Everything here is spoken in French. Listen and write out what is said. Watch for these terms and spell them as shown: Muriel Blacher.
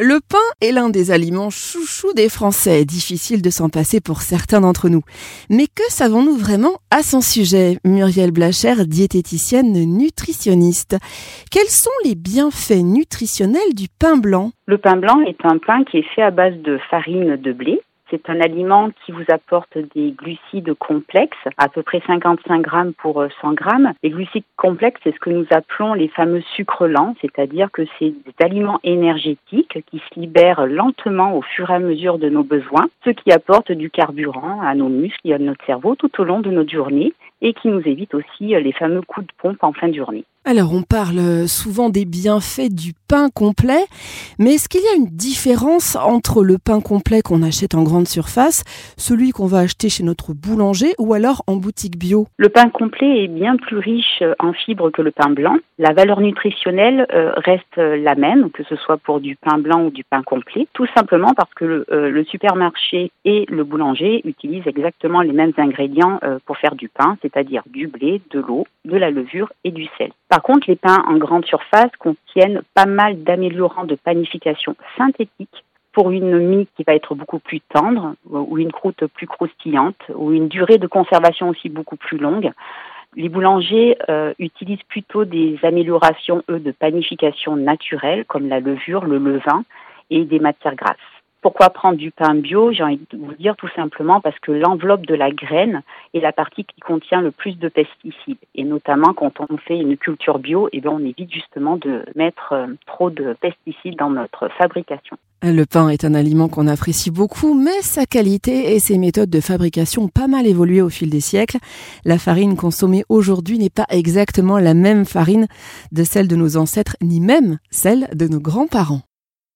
Le pain est l'un des aliments chouchous des Français, difficile de s'en passer pour certains d'entre nous. Mais que savons-nous vraiment à son sujet ? Muriel Blacher, diététicienne nutritionniste. Quels sont les bienfaits nutritionnels du pain blanc ? Le pain blanc est un pain qui est fait à base de farine de blé. C'est un aliment qui vous apporte des glucides complexes, à peu près 55 grammes pour 100 grammes. Les glucides complexes, c'est ce que nous appelons les fameux sucres lents, c'est-à-dire que c'est des aliments énergétiques qui se libèrent lentement au fur et à mesure de nos besoins, ce qui apporte du carburant à nos muscles et à notre cerveau tout au long de notre journée et qui nous évite aussi les fameux coups de pompe en fin de journée. Alors, on parle souvent des bienfaits du pain complet, mais est-ce qu'il y a une différence entre le pain complet qu'on achète en grande surface, celui qu'on va acheter chez notre boulanger ou alors en boutique bio ? Le pain complet est bien plus riche en fibres que le pain blanc. La valeur nutritionnelle reste la même, que ce soit pour du pain blanc ou du pain complet, tout simplement parce que le supermarché et le boulanger utilisent exactement les mêmes ingrédients pour faire du pain, c'est-à-dire du blé, de l'eau, de la levure et du sel. Par contre, les pains en grande surface contiennent pas mal d'améliorants de panification synthétiques pour une mie qui va être beaucoup plus tendre ou une croûte plus croustillante ou une durée de conservation aussi beaucoup plus longue. Les boulangers utilisent plutôt des améliorations, de panification naturelle comme la levure, le levain et des matières grasses. Pourquoi prendre du pain bio ? J'ai envie de vous dire tout simplement parce que l'enveloppe de la graine est la partie qui contient le plus de pesticides. Et notamment quand on fait une culture bio, eh bien on évite justement de mettre trop de pesticides dans notre fabrication. Le pain est un aliment qu'on apprécie beaucoup, mais sa qualité et ses méthodes de fabrication ont pas mal évolué au fil des siècles. La farine consommée aujourd'hui n'est pas exactement la même farine de celle de nos ancêtres, ni même celle de nos grands-parents.